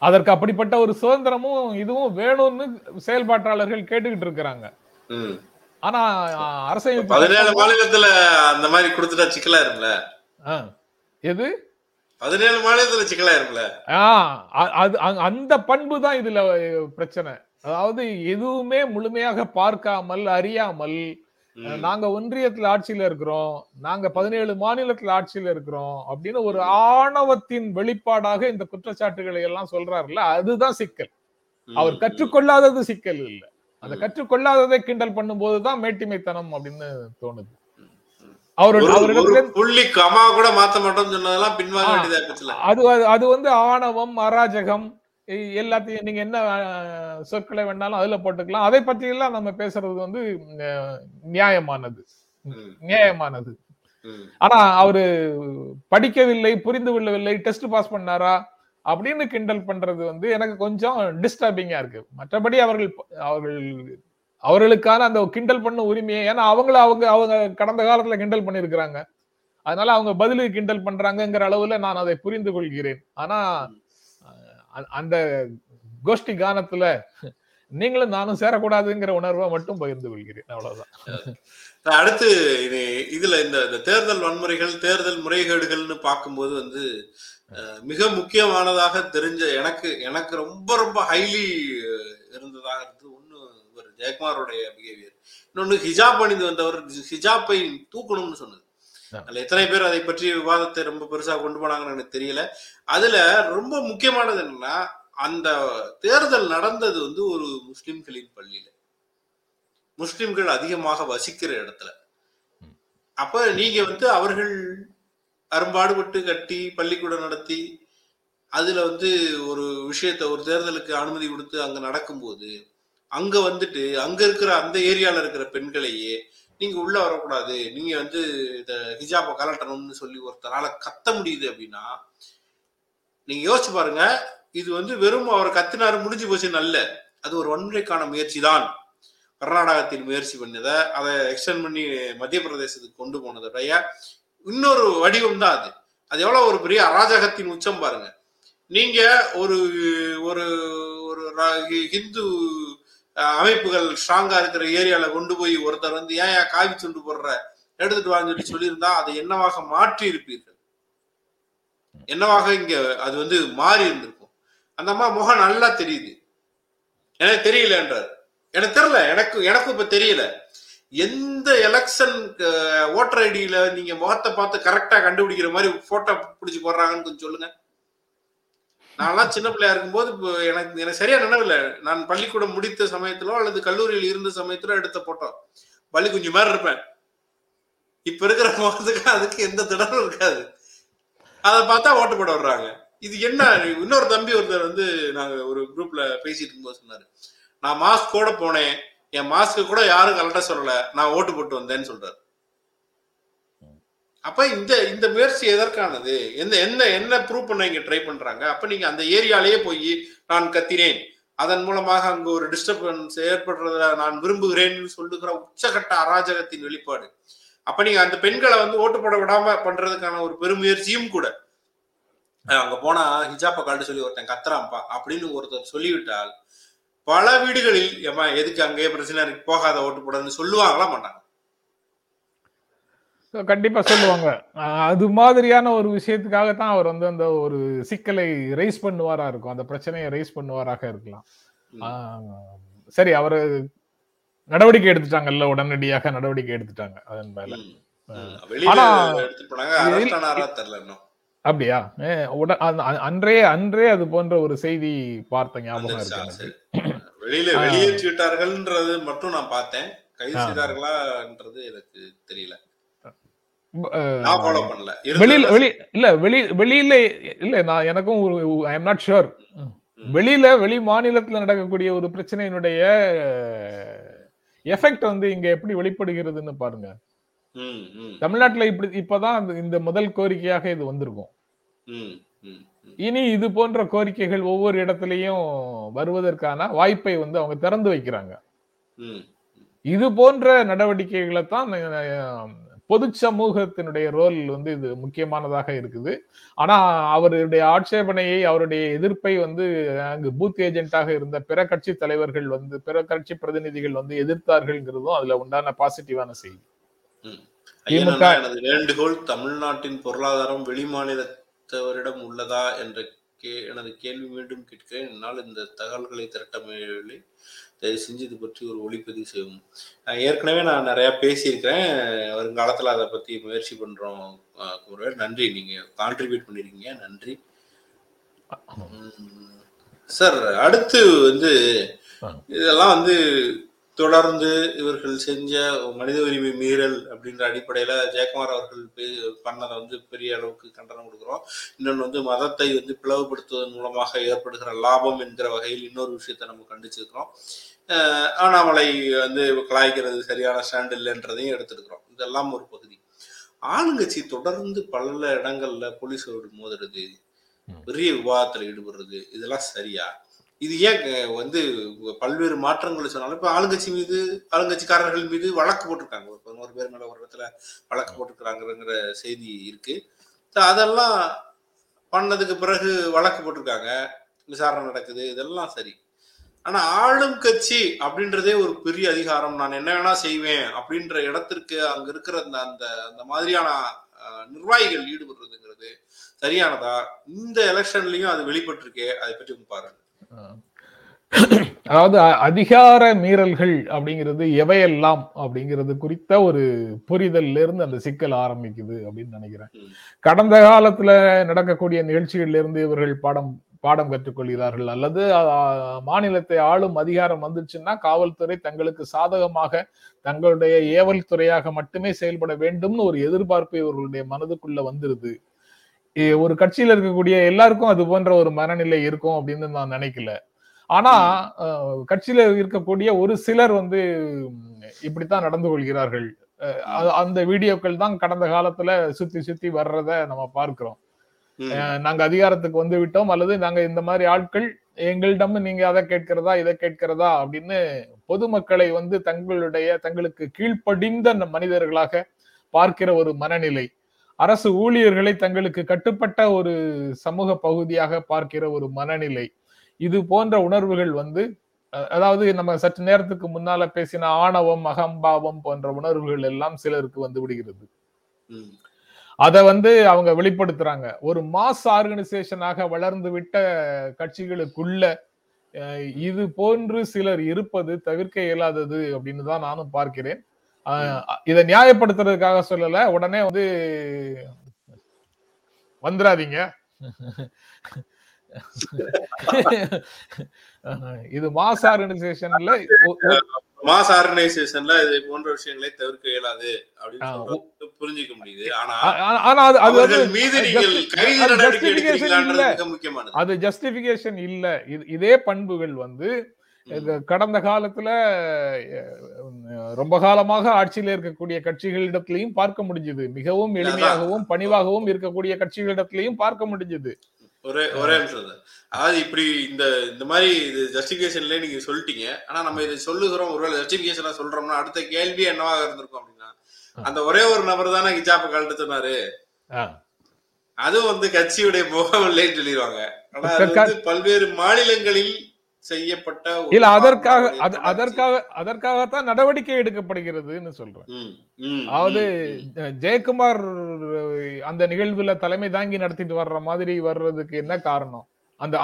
அதற்கு அப்படிப்பட்ட ஒரு சுதந்திரமும் இதுவும் வேணும்னு செயல்பாட்டாளர்கள் கேட்டுக்கிட்டு இருக்கிறாங்க. ஆனா அரசியல் 17 மாநிலத்துல அந்த மாதிரி கொடுத்துட்டா சிக்கலா இருக்குல்ல. எது 17 மாநிலத்துல சிக்கலா இருக்குல்ல. அந்த பண்பு தான் இதுல பிரச்சனை. அதாவது எதுவுமே முழுமையாக பார்க்காமல் அறியாமல், நாங்க ஒன்றியத்துல ஆட்சியில இருக்கிறோம், நாங்க 17 மாநிலத்துல ஆட்சியில இருக்கிறோம் அப்படின்னு ஒரு ஆணவத்தின் வெளிப்பாடாக இந்த குற்றச்சாட்டுகளை எல்லாம் சொல்றாருல்ல, அதுதான் சிக்கல். அவர் கற்றுக்கொள்ளாதது சிக்கல் இல்ல, அந்த கற்றுக்கொள்ளாததை கிண்டல் பண்ணும் போதுதான் மேட்டிமைத்தனம் அப்படின்னு தோணுது. அது வந்து ஆணவம், அராஜகம், எல்லாத்தையும் நீங்க என்ன சொற்களை வேணாலும் அதுல போட்டுக்கலாம். அதை பத்தி எல்லாம் நம்ம பேசுறது வந்து நியாயமானது. ஆனா அவரு படிக்கவில்லை, புரிந்து கொள்ளவில்லை, டெஸ்ட் பாஸ் பண்ணாரா அப்படின்னு கிண்டல் பண்றது வந்து எனக்கு கொஞ்சம் டிஸ்டர்பிங்கா இருக்கு. மற்றபடி அவர்களுக்கான அந்த கிண்டல் பண்ண உரிமையை, ஏன்னா அவங்க கடந்த காலத்துல கிண்டல் பண்ணிருக்கிறாங்க, அதனால அவங்க பதிலு கிண்டல் பண்றாங்கிற அளவுல நான் அதை புரிந்து கொள்கிறேன். ஆனா அந்த கோஷ்டி கானத்துல நீங்களும் நானும் சேரக்கூடாதுங்கிற உணர்வை மட்டும் பகிர்ந்து கொள்கிறேன், அவ்வளவுதான். அடுத்து இதுல இந்த தேர்தல் வன்முறைகள், தேர்தல் முறைகேடுகள்னு பார்க்கும்போது வந்து மிக முக்கியமானதாக தெரிஞ்ச எனக்கு ரொம்ப ரொம்ப ஹைலி இருந்ததாக இருந்து ஒண்ணு ஒரு ஜெயக்குமாரோடைய பிஹேவியர். இன்னொன்று ஹிஜாப் அணிந்து வந்தவர் ஹிஜாப்பை தூக்கணும்னு சொன்னது. அதுல எத்தனை பேர் அதை பற்றி விவாதத்தை ரொம்ப பெருசா கொண்டு போனாங்கன்னு எனக்கு தெரியல. அதுல ரொம்ப முக்கியமானது என்னன்னா, அந்த தேர்தல் நடந்தது வந்து ஒரு முஸ்லிம்களின் பள்ளியில, முஸ்லிம்கள் அதிகமாக வசிக்கிற இடத்துல. அப்ப நீங்க வந்து அவர்கள் அரும்பாடுபட்டு கட்டி பள்ளிக்கூடம் நடத்தி அதுல வந்து ஒரு விஷயத்த, ஒரு தேர்தலுக்கு அனுமதி கொடுத்து அங்க நடக்கும்போது அங்க வந்துட்டு அங்க இருக்கிற அந்த ஏரியால இருக்கிற பெண்களையே நீங்க உள்ள வரக்கூடாது, நீங்க வந்து இந்த ஹிஜாப கலட்டணும்னு சொல்லி ஒருத்தரால கத்த முடியுது அப்படின்னா நீங்க யோசிச்சு பாருங்க. இது வந்து வெறும் அவர் கத்தினாரு முடிஞ்சு போச்சுன்னு அல்ல, அது ஒரு வன்முறைக்கான முயற்சி தான். கர்நாடகத்தில் முயற்சி பண்ணதை அதை எக்ஸ்டெண்ட் பண்ணி மத்திய பிரதேசத்துக்கு கொண்டு போனதுடைய இன்னொரு வடிவம் தான் அது. அது எவ்வளவு ஒரு பெரிய அராஜகத்தின் உச்சம் பாருங்க. நீங்க ஒரு ஒரு ஹிந்து அமைப்புகள் ஸ்ட்ராங்கா இருக்கிற ஏரியால கொண்டு போய் ஒருத்தர் வந்து ஏன் காவி துண்டு போடுற எடுத்துட்டு வான்னு சொல்லி சொல்லியிருந்தா அதை என்னவாக மாற்றி இருப்பீர்கள், என்னவாக இங்க அது வந்து மாறி இருந்திருக்கும். அந்த அம்மா முகம் நல்லா தெரியுது, எனக்கு தெரியல என்றார். எனக்கு தெரியல, எனக்கும் இப்ப தெரியல. எந்த எலெக்ஷன் ஓட்டர் ஐடியில நீங்க முகத்தை பார்த்து கரெக்டா கண்டுபிடிக்கிற மாதிரி போட்டோ பிடிச்சி போடுறாங்கன்னு கொஞ்சம் சொல்லுங்க. நான்லாம் சின்ன பிள்ளையா இருக்கும்போது எனக்கு சரியா நினைவில்லை, நான் பள்ளிக்கூடம் முடித்த சமயத்திலோ அல்லது கல்லூரியில் இருந்த சமயத்திலோ எடுத்த போட்டோம். பள்ளி குஞ்சு மாதிரி இருப்பேன். இப்ப இருக்கிற முகத்துக்கு அதுக்கு எந்த திடமும் இருக்காது. அதை பார்த்தா ஓட்டு போட வர்றாங்க. இது என்ன? இன்னொரு தம்பி ஒருத்தர் வந்து நாங்க ஒரு குரூப்ல பேசிட்டு இருக்கும்போது சொன்னாரு, நான் மாஸ்க் கூட போனேன், என் மாஸ்க்கு கூட யாரும் கலட்ட சொல்லல, நான் ஓட்டு போட்டு வந்தேன்னு சொல்றாரு. அப்ப இந்த இந்த முயற்சி எதற்கானது? என்ன என்ன என்ன ப்ரூவ் பண்ண இங்க ட்ரை பண்றாங்க? அப்ப நீங்க அந்த ஏரியாலேயே போய் நான் கத்தினேன், அதன் மூலமாக அங்க ஒரு டிஸ்டர்பன்ஸ் ஏற்படுறத நான் விரும்புகிறேன்னு சொல்லுகிற உச்சகட்ட அராஜகத்தின் வெளிப்பாடு. அப்ப நீங்க அந்த பெண்களை வந்து ஓட்டு போட விடாம பண்றதுக்கான ஒரு பெருமுயற்சியும் கூட. அங்க போனா ஹிஜாப்பா கால்ட்டு சொல்லி ஒருத்தன் கத்துறான்ப்பா அப்படின்னு ஒருத்தர் சொல்லிவிட்டால் பல வீடுகளில் ஏமா எதுக்கு அங்கேயே பிரச்சனை இருக்கு போகாத ஓட்டு போடன்னு சொல்லுவாங்களா மாட்டாங்க? கண்டிப்பா சொல்லுவாங்க. அது மாதிரியான ஒரு விஷயத்துக்காகத்தான் அவர் வந்து அந்த ஒரு சிக்கலை ரைஸ் பண்ணுவாரா இருக்கும், அந்த பிரச்சனையை ரைஸ் பண்ணுவாராக இருக்கலாம். சரி, அவரு நடவடிக்கை எடுத்துட்டாங்கல்ல, உடனடியாக நடவடிக்கை எடுத்துட்டாங்க அதன் மேல. ஆனா அப்படியா? அன்றே அது போன்ற ஒரு செய்தி பார்த்த ஞாபகம் இருக்கு. வெளியில வெளியேற்றிட்டார்கள்ன்றது மட்டும் நான் பார்த்தேன், கைது செய்தார்களான்றது எனக்கு தெரியல. வெளியில இல்ல, நான் எனக்கும் ஐ எம் நாட் ஷூர். வெளியில வெளி மாநிலத்துல நடக்கக்கூடிய ஒரு பிரச்சனையினுடைய எஃபெக்ட் வந்து இங்க எப்படி வெளிப்படுகிறதுன்னு பாருங்க. தமிழ்நாட்டுல இப்படி இப்பதான் இந்த முதல் கோரிக்கையாக இது வந்திருக்கும். இனி இது போன்ற கோரிக்கைகள் ஒவ்வொரு இடத்துலயும் வருவதற்கான வாய்ப்பை வந்து அவங்க திறந்து வைக்கிறாங்க. இது போன்ற நடவடிக்கைகளை தான் பொது சமூகத்தினுடைய ரோல் வந்து இது முக்கியமானதாக இருக்குது. ஆனா அவருடைய ஆட்சேபனையை, அவருடைய எதிர்ப்பை வந்து அங்கு பூத் ஏஜென்டாக இருந்த பிற கட்சி தலைவர்கள் வந்து, பிற கட்சி பிரதிநிதிகள் வந்து எதிர்த்தார்கள்ங்கிறதும் அதுல உண்டான பாசிட்டிவான செய்தி. வேண்டுகோள், தமிழ்நாட்டின் பொருளாதாரம் வெளிமாநிலத்தவரிடம் உள்ளதா என்ற எனது கேள்வி மீண்டும் கேட்கிறேன். என்னால் இந்த தகவல்களை திரட்ட முடியவில்லை, தயவு செஞ்சு இது பற்றி ஒரு ஒளிப்பதிவு செய்வோம். ஏற்கனவே நான் நிறையா பேசியிருக்கிறேன், வருங்காலத்தில் அதை பற்றி முயற்சி பண்ணுறோம். நன்றி, நீங்கள் கான்ட்ரிபியூட் பண்ணியிருக்கீங்க, நன்றி சார். அடுத்து வந்து இதெல்லாம் வந்து தொடர்ந்து இவர்கள் செஞ்ச மனித உரிமை மீறல் அப்படின்ற அடிப்படையில ஜெயக்குமார் அவர்கள் பண்ணதை வந்து பெரிய அளவுக்கு கண்டனம் கொடுக்கிறோம். இன்னொன்று வந்து மதத்தை வந்து பிளவுபடுத்துவதன் மூலமாக ஏற்படுகிற லாபம் என்கிற வகையில் இன்னொரு விஷயத்தை நம்ம கண்டிச்சிருக்கிறோம். அண்ணாமலை வந்து கலாய்க்கிறது சரியான ஸ்டாண்ட் இல்லைன்றதையும் எடுத்துருக்கிறோம். இதெல்லாம் ஒரு பகுதி. ஆளுங்கட்சி தொடர்ந்து பல இடங்கள்ல போலீஸோடு மோதுறது, பெரிய விவாதத்தில் ஈடுபடுறது, இதெல்லாம் சரியா? இது ஏன் வந்து பல்வேறு மாற்றங்களை சொன்னாலும் இப்போ ஆளுங்கட்சி மீது, ஆளுங்கட்சிக்காரர்கள் மீது வழக்கு போட்டிருக்காங்க. ஒரு 11 பேர் மேலே ஒரு இடத்துல வழக்கு போட்டிருக்கிறாங்கிற செய்தி இருக்கு. அதெல்லாம் பண்ணதுக்கு பிறகு வழக்கு போட்டிருக்காங்க, விசாரணை நடக்குது, இதெல்லாம் சரி. ஆனா ஆளும் கட்சி அப்படின்றதே ஒரு பெரிய அதிகாரம், நான் என்ன வேணா செய்வேன் அப்படின்ற இடத்திற்கு அங்க இருக்கிற அந்த அந்த மாதிரியான நிர்வாகிகள் ஈடுபடுறதுங்கிறது சரியானதா? இந்த எலெக்ஷன்லயும் அது வெளிப்பட்டிருக்கே, அதை பற்றி பாருங்க. அதாவது அதிகார மீறல்கள் அப்படிங்கிறது எவையெல்லாம் அப்படிங்கிறது குறித்த ஒரு புரிதல்ல இருந்து அந்த சிக்கல் ஆரம்பிக்குது அப்படின்னு நினைக்கிறேன். கடந்த காலத்துல நடக்கக்கூடிய நிகழ்ச்சிகள்ல இருந்து இவர்கள் பாடம் கற்றுக்கொள்கிறார்கள். அல்லது மாநிலத்தை ஆளும் அதிகாரம் வந்துச்சுன்னா காவல்துறை தங்களுக்கு சாதகமாக தங்களுடைய ஏவல் துறையாக மட்டுமே செயல்பட வேண்டும்னு ஒரு எதிர்பார்ப்பு இவர்களுடைய மனதுக்குள்ள வந்துருது. ஒரு கட்சியில இருக்கக்கூடிய எல்லாருக்கும் அது போன்ற ஒரு மனநிலை இருக்கும் அப்படின்னு நான் நினைக்கல. ஆனா கட்சியில இருக்கக்கூடிய ஒரு சிலர் வந்து இப்படித்தான் நடந்து கொள்கிறார்கள். அந்த வீடியோக்கள் தான் கடந்த காலத்துல சுத்தி சுத்தி வர்றத நம்ம பார்க்கிறோம். நாங்க அதிகாரத்துக்கு வந்து விட்டோம் அல்லது நாங்க இந்த மாதிரி ஆட்கள், எங்கள்டம் நீங்க அதை கேட்கிறதா இதை கேட்கிறதா அப்படின்னு பொதுமக்களை வந்து தங்களுக்கு கீழ்ப்படிந்த மனிதர்களாக பார்க்கிற ஒரு மனநிலை, அரசு ஊழியர்களை தங்களுக்கு கட்டுப்பட்ட ஒரு சமூக பகுதியாக பார்க்கிற ஒரு மனநிலை, இது போன்ற உணர்வுகள் வந்து, அதாவது நம்ம சற்று நேரத்துக்கு முன்னால பேசின ஆணவம் அகம்பாவம் போன்ற உணர்வுகள் எல்லாம் சிலருக்கு வந்து விடுகிறது. அதை வந்து அவங்க வெளிப்படுத்துறாங்க. ஒரு மாஸ் ஆர்கனைசேஷனாக வளர்ந்து விட்ட கட்சிகளுக்குள்ள இது போன்று சிலர் இருப்பது தவிர்க்க இயலாதது அப்படின்னு தான் நானும் பார்க்கிறேன். இதை நியாயப்படுத்துறதுக்காக சொல்லல, உடனே வந்து வந்துடாதீங்க இது மாஸ் ஆர்கனைசேஷன்ல இது போன்ற விஷயங்களை தவிர்க்க இயலாது அப்படின்னு புரிஞ்சிக்க முடியுது. ஆனா அது ஜஸ்டிபிகேஷன் இல்ல. இதே பண்புகள் வந்து கடந்த காலத்துல ரொம்ப காலமாக ஆட்சியில இருக்கக்கூடிய கட்சிகளிடத்திலையும் பார்க்க முடிஞ்சது. மிகவும் எளிமையாகவும் பணிவாகவும் இருக்கக்கூடிய கட்சிகளிடத்திலையும் பார்க்க முடிஞ்சது. ஒரே அம்சம், அதாவது இப்படி இந்த மாதிரி இது ஜஸ்டிபிகேஷன்ல நீங்க சொல்லிட்டீங்க. ஆனா நம்ம இதை சொல்லுகிறோம், ஒருவேளை ஜஸ்டிபிகேஷனா சொல்றோம்னா அடுத்த கேள்வி என்னவாக இருந்திருக்கும் அப்படின்னா, அந்த ஒரே ஒரு நபர் தானே ஹிஜாப கழட்டு சொன்னாரு, அதுவும் வந்து கட்சியுடைய முகவில்லைன்னு சொல்லிடுவாங்க. ஆனா அது வந்து பல்வேறு மாநிலங்களில் செய்யப்பட்ட இல்ல, அதற்காகத்தான் நடவடிக்கை எடுக்கப்படுகிறதுன்னு சொல்றேன். அதாவது ஜெயக்குமார் அந்த நிகழ்வுல தலைமை தாங்கி நடத்திட்டு வர்ற மாதிரி வர்றதுக்கு என்ன காரணம்?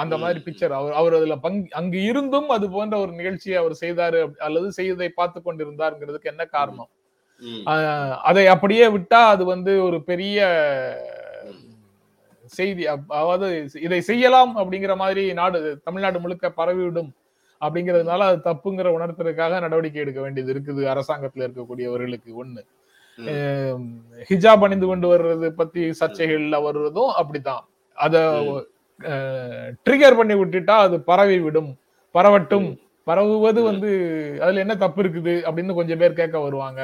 அந்த மாதிரி பிக்சர் அவர் அதுல அங்கு இருந்தும் அது போன்ற ஒரு நிகழ்ச்சியை அவர் செய்தாரு அல்லது செய்ததை பார்த்து கொண்டிருந்தாருங்கிறதுக்கு என்ன காரணம்? அதை அப்படியே விட்டா அது வந்து ஒரு பெரிய செய்தி, அதாவது இதை செய்யலாம் அப்படிங்கிற மாதிரி தமிழ்நாடு முழுக்க பரவிவிடும் அப்படிங்கிறதுனால அது தப்புங்கிற உணர்த்துறதுக்காக நடவடிக்கை எடுக்க வேண்டியது இருக்குது அரசாங்கத்துல இருக்கக்கூடியவர்களுக்கு. ஒண்ணு, ஹிஜாப் அணிந்து கொண்டு வர்றது பத்தி சர்ச்சைகள்ல வர்றதும் அப்படித்தான். அதை ட்ரிகர் பண்ணி விட்டுட்டா அது பரவி விடும், பரவுவது வந்து அதுல என்ன தப்பு இருக்குது அப்படின்னு கொஞ்சம் பேர் கேட்க வருவாங்க.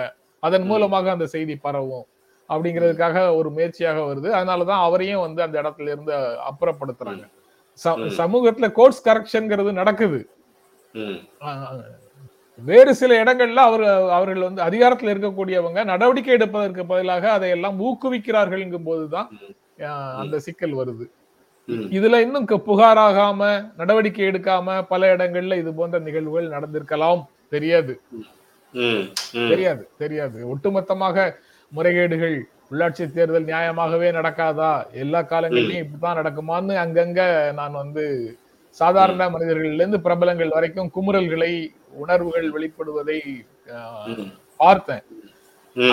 அதன் மூலமாக அந்த செய்தி பரவும் அப்படிங்கிறதுக்காக ஒரு முயற்சியாக வருது. அதனாலதான் அவரையும் வந்து அந்த இடத்துல இருந்து அப்புறப்படுத்துறாங்க. சமூகத்துல கோர்ஸ் கரெக்ஷன்ங்கிறது நடக்குது. வேறு சில இடங்கள்ல அவர்கள் வந்து அதிகாரத்துல இருக்கக்கூடியவங்க நடவடிக்கை எடுப்பதற்கு பதிலாக அதையெல்லாம் ஊக்குவிக்கிறார்கள். என்கும் போதுதான் அந்த சிக்கல் வருது. இதுல இன்னும் புகாராகாம நடவடிக்கை எடுக்காம பல இடங்கள்ல இது போன்ற நிகழ்வுகள் நடந்திருக்கலாம். தெரியாது ஒட்டுமொத்தமாக முறைகேடுகள், உள்ளாட்சி தேர்தல் நியாயமாகவே நடக்காதா, எல்லா காலங்களிலும் இப்படித்தான் நடக்குமான்னு அங்கங்க நான் வந்து சாதாரண மனிதர்கள்ல இருந்து பிரபலங்கள் வரைக்கும் குமுறல்களை, உணர்வுகள் வெளிப்படுவதை பார்த்தேன்.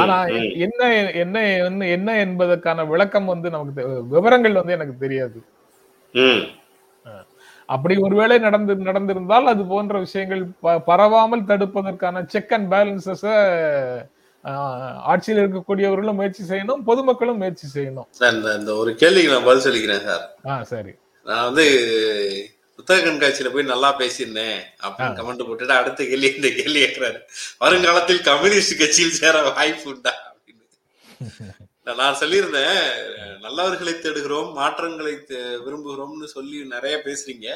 ஆனா என்ன என்ன என்ன என்பதற்கான விளக்கம் வந்து நமக்கு விவரங்கள் வந்து எனக்கு தெரியாது. அப்படி ஒருவேளை நடந்திருந்தால் அது போன்ற விஷயங்கள் பரவாமல் தடுப்பதற்கான செக் அண்ட் பேலன்சஸ ஆட்சியில் இருக்கக்கூடியவர்களும் முயற்சி செய்யணும், பொதுமக்களும் முயற்சி செய்யணும். இந்த ஒரு கேள்விக்கு நான் பதில் சொல்லிக்கிறேன் சார். சரி, நான் வந்து புத்தக கண்காட்சியில போய் நல்லா பேசியிருந்தேன் அப்படின்னு கமெண்ட் போட்டுட்டு அடுத்த கேள்வி இந்த கேள்வி கேட்கிறாரு, வருங்காலத்தில் கம்யூனிஸ்ட் கட்சியில் சேர வாய்ப்பு உண்டா அப்படின்னு. நான் சொல்லியிருந்தேன், நல்லவர்களை தேடுகிறோம், மாற்றங்களை விரும்புகிறோம்னு சொல்லி நிறைய பேசுறீங்க.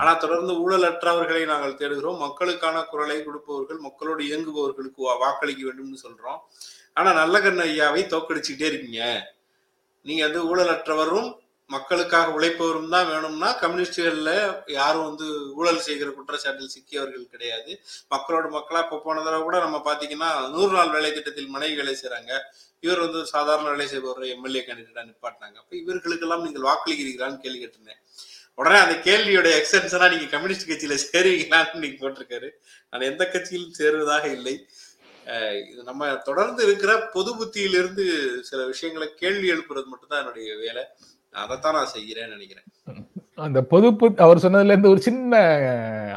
ஆனா தொடர்ந்து ஊழலற்றவர்களை நாங்கள் தேடுகிறோம், மக்களுக்கான குரலை கொடுப்பவர்கள், மக்களோடு இயங்குபவர்களுக்கு வாக்களிக்க வேண்டும்னு சொல்றோம். ஆனா நல்லகண்ண ஐயாவை தோக்கடிச்சுக்கிட்டே இருக்கீங்க. நீங்க வந்து ஊழலற்றவரும் மக்களுக்காக உழைப்பவரும் தான் வேணும்னா கம்யூனிஸ்டுகள்ல யாரும் வந்து ஊழல் செய்கிற குற்றச்சாட்டில் சிக்கியவர்கள் கிடையாது. மக்களோட மக்களா இப்ப போன தடவை கூட நம்ம பாத்தீங்கன்னா 100 நாள் வேலை திட்டத்தில் மனைவி வேலை செய்யறாங்க, இவர் வந்து சாதாரண வேலை செய்பவர், எம்எல்ஏ கேண்டிடேட்டா நிப்பாட்டினாங்க. அப்ப இவர்களுக்கெல்லாம் நீங்கள் வாக்களிக்கிறீர்களான்னு கேள்வி கேட்டிருந்தேன். உடனே அந்த கேள்வியோட எக்ஸ்டென்ஷனா நீங்க கம்யூனிஸ்ட் கட்சியில சேருவீங்களான்னு நீங்க போட்டிருக்காரு. நான் எந்த கட்சியிலும் சேருவதாக இல்லை. இது நம்ம தொடர்ந்து இருக்கிற பொது புத்தியிலிருந்து சில விஷயங்களை கேள்வி எழுப்புறது மட்டும்தான் என்னுடைய வேலை. அதைத்தான் நான் செய்கிறேன்னு நினைக்கிறேன். அந்த பொது அவர் சொன்னதுல இருந்து ஒரு சின்ன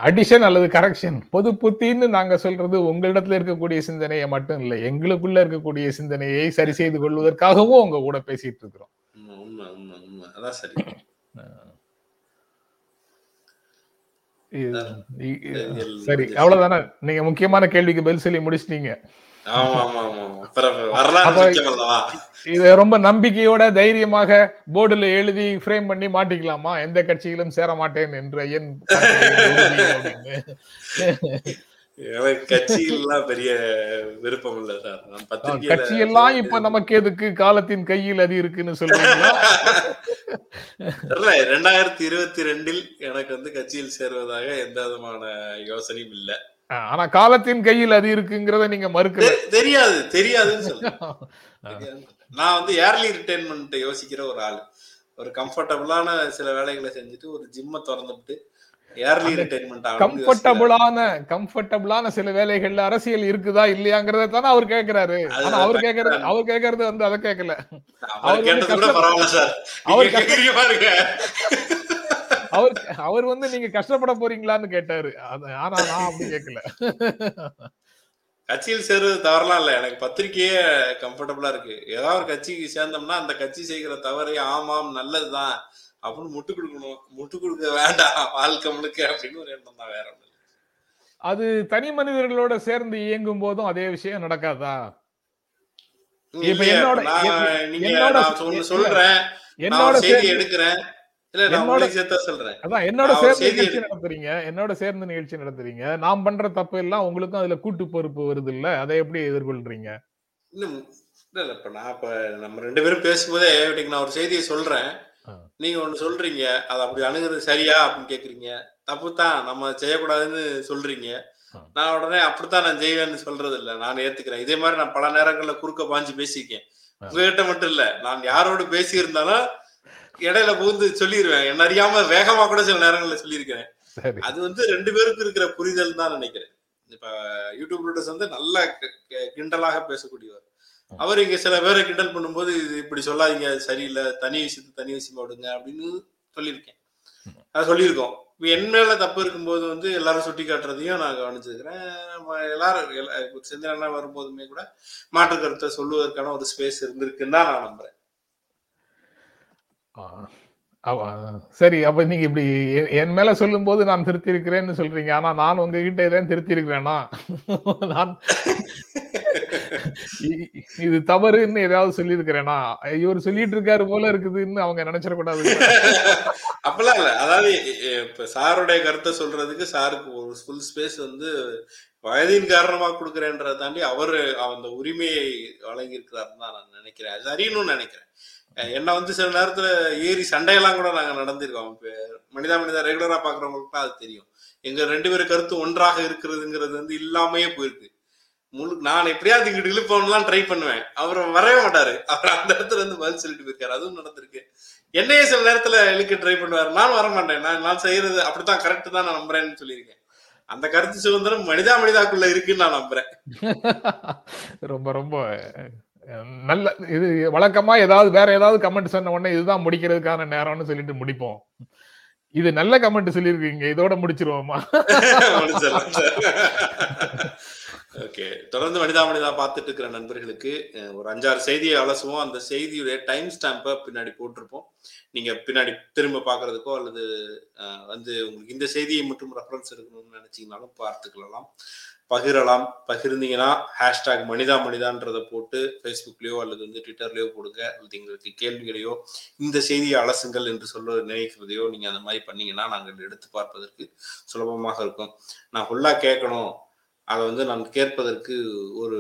அடிஷன் அல்லது கரெக்ஷன். பொது புத்தின்னு நாங்க சொல்றது உங்களிடத்துல இருக்கக்கூடிய சிந்தனையை மட்டும் இல்லை, எங்களுக்குள்ள இருக்கக்கூடிய சிந்தனையை சரி செய்து கொள்வதற்காகவும் உங்க கூட பேசிட்டு இருக்கிறோம். அதான் சரி. சரி, அவ்வளவுதானே. நீங்க முக்கியமான கேள்விக்கு பதில் சொல்லி முடிச்சிட்டீங்க. இத ரொம்ப நம்பிக்கையோட தைரியமாக போர்டுல எழுதி ஃப்ரேம் பண்ணி மாட்டிக்கலாமா? எந்த கட்சியிலும் சேர மாட்டேன் என்று ஐயன். கட்சியெல்லாம் இப்ப நமக்கு எதுக்கு, காலத்தின் கையில் அது இருக்குன்னு சொல்றீங்களா? 2022 எனக்கு வந்து கட்சியில் சேருவதாக எந்த விதமான யோசனையும் இல்ல. ஆனா காலத்தின் கையில் அது இருக்குங்கிறத நீங்க மறுக்க தெரியாது. தெரியாதுன்னு சொல்றேன். நான் வந்து ஏர்லி ரிட்டைர்மெண்ட் யோசிக்கிற ஒரு ஆளு. ஒரு கம்ஃபர்டபுளான சில வேலைகளை செஞ்சுட்டு ஒரு ஜிம்மை திறந்துட்டு கம்ஃபர்டபுளான சில வேலைகள்ல அரசியல் இருக்குதா இல்லையாங்கறத தான அவர் கேக்குறாரு. அவர் கேக்குறது வந்து அத கேக்கல. அவர் வந்து நீங்க கஷ்டப்பட போறீங்களான்னு கேட்டாரு. ஆனா நான் அப்படி கேக்கல. கட்சியில் சேர்றது தவறலாம் இல்ல, எனக்கு பத்திரிக்கையே கம்ஃபர்டபுளா இருக்கு. ஏதாவது ஒரு கட்சிக்கு சேர்ந்தோம்னா அந்த கட்சி செய்கிற தவறை ஆமாம் நல்லதுதான் அப்படின்னு முட்டு கொடுக்கணும். முட்டு கொடுக்க வேண்டாம் வாழ்க்கை முழுக்க அப்படின்னு ஒரு எண்ணம் தான், வேற ஒண்ணு. அது தனி மனிதர்களோட சேர்ந்து இயங்கும் போதும் அதே விஷயம் நடக்காதா? சொல்றேன், என்னோட செய்தி எடுக்கிறேன். என்னோட சேர்ந்து நிகழ்ச்சி நடத்துறீங்க. நாம் பண்ற தப்பு எல்லாம் உங்களுக்கும் அதுல கூட்டு பொறுப்பு வருது இல்ல, அதை எப்படி எதிர்கொள்றீங்க? இன்னும் இல்ல, இப்ப நான் இப்ப நம்ம ரெண்டு பேரும் பேசும்போதே நான் ஒரு செய்தியை சொல்றேன், நீங்க ஒண்ணு சொல்றீங்க. அது அப்படி அணுகுறது சரியா அப்படின்னு கேக்குறீங்க. தப்பு தான், நம்ம செய்யக்கூடாதுன்னு சொல்றீங்க. நான் உடனே அப்படித்தான் நான் செய்வேன்னு சொல்றது இல்ல, நான் ஏத்துக்கிறேன். இதே மாதிரி நான் பல நேரங்கள்ல குறுக்க பாஞ்சு பேசியிருக்கேன். உங்ககிட்ட மட்டும் இல்ல, நான் யாரோடு பேசி இருந்தாலும் இடையில பூந்து சொல்லிடுவேன். என்ன அறியாம வேகமா கூட சில நேரங்கள்ல சொல்லியிருக்கிறேன். அது வந்து ரெண்டு பேருக்கு இருக்கிற புரிதல் தான் நினைக்கிறேன். இப்ப யூடியூப் வந்து நல்லா கிண்டலாக பேசக்கூடியவர் அவர். இங்க சில பேரை கிண்டல் பண்ணும்போது இது இப்படி சொல்லாதீங்க, சரியில்லை, தனி விஷயத்தை தனி விஷயமா விடுங்க அப்படின்னு சொல்லியிருக்கேன். அது சொல்லியிருக்கோம். இப்போ என்னால தப்பு இருக்கும்போது வந்து எல்லாரும் சுட்டி காட்டுறதையும் நான் கவனிச்சிருக்கிறேன். எல்லாரும் சிந்தனை வரும்போதுமே கூட மாற்று கருத்தை சொல்லுவதற்கான ஒரு ஸ்பேஸ் இருந்திருக்குன்னு தான் நான் நம்புறேன். சரி, அப்ப நீங்க இப்படி என் மேல சொல்லும் போது நான் திருத்தி இருக்கிறேன்னு சொல்றீங்க. ஆனா நான் உங்ககிட்ட ஏதாவது திருத்தி இருக்கிறேன்னா, நான் இது தவறுன்னு ஏதாவது சொல்லி இருக்கிறேன்னா, இவர் சொல்லிட்டு இருக்காரு போல இருக்குதுன்னு அவங்க நினைச்சிடக்கூடாது. அப்பெல்லாம் இல்ல. அதாவது இப்ப சாருடைய கருத்தை சொல்றதுக்கு சாருக்கு ஒரு ஃபுல் ஸ்பேஸ் வந்து வயதின் காரணமா கொடுக்குறேன்றதை தாண்டி அவரு அந்த உரிமையை வழங்கி இருக்கிறாருன்னு தான் நான் நினைக்கிறேன். அது அறியணும்னு நினைக்கிறேன். என்ன வந்து சில நேரத்துல ஏறி சண்டையெல்லாம் கூட நாங்க நடந்திருக்கோம். மனிதா ரெகுலரா பாக்குறவங்களுக்கு அது தெரியும். எங்க ரெண்டு பேரும் கருத்து ஒன்றாக இருக்கிறதுங்கிறது வந்து இல்லாமையே போயிருக்கு. நான் எப்படியாவது இங்கிட்டு இழுப்பவன்லாம் ட்ரை பண்ணுவேன், அவரை வரவே மாட்டாரு. அவர் அந்த இடத்துல இருந்து பதில் சொல்லிட்டு போயிருக்காரு. அதுவும் நடந்திருக்கு. என்னையே சில நேரத்துல இழுக்க ட்ரை பண்ணுவாரு, நான் வரமாட்டேன். நான் செய்யறது அப்படித்தான் கரெக்ட் தான் நான் நம்புறேன்னு சொல்லியிருக்கேன். அந்த கருத்து சுதந்திரம் மனிதாக்குள்ள இருக்குன்னு நான் நம்புறேன். ரொம்ப ரொம்ப நல்ல. இது வழக்கமா ஏதாவது வேற ஏதாவது கமெண்ட் சொன்ன உடனே இதுதான் முடிக்கிறதுக்கான நேரம்னு சொல்லிட்டு முடிப்போம். இது நல்ல கமெண்ட் சொல்லியிருக்கீங்க, இதோட முடிச்சிருவோமா? ஓகே, தொடர்ந்து மனிதா பார்த்துட்டு இருக்கிற நண்பர்களுக்கு ஒரு 5-6 செய்தியை அலசுவோம். அந்த செய்தியுடைய டைம் ஸ்டாம்பை பின்னாடி போட்டிருப்போம். நீங்க பின்னாடி திரும்ப பாக்குறதுக்கோ அல்லது வந்து உங்களுக்கு இந்த செய்தியை மட்டும் ரெஃபரன்ஸ் எடுக்கணும்னு நினைச்சீங்கனாலும் பார்த்துக்கலாம், பகிரலாம். பகிர்ந்தீங்கன்னா ஹேஷ்டாக் மனிதான்றதை போட்டு ஃபேஸ்புக்லயோ அல்லது வந்து ட்விட்டர்லயோ போடுங்க. அல்லது எங்களுக்கு கேள்விகளையோ இந்த செய்தியை அலசுங்கள் என்று சொல்ல நினைக்கிறதையோ நீங்க அந்த மாதிரி பண்ணீங்கன்னா நாங்கள் எடுத்து பார்ப்பதற்கு சுலபமாக இருக்கும். நான் ஃபுல்லா கேட்கணும், அதை வந்து நான் கேட்பதற்கு ஒரு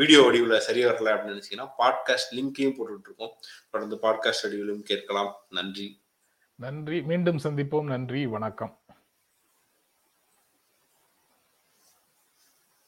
வீடியோ வடிவில் சரி வரல அப்படின்னு நினைச்சீங்கன்னா பாட்காஸ்ட் லிங்கையும் போட்டுட்டு இருக்கோம். தொடர்ந்து பாட்காஸ்ட் வடிவிலும் கேட்கலாம். நன்றி. மீண்டும் சந்திப்போம். நன்றி, வணக்கம்.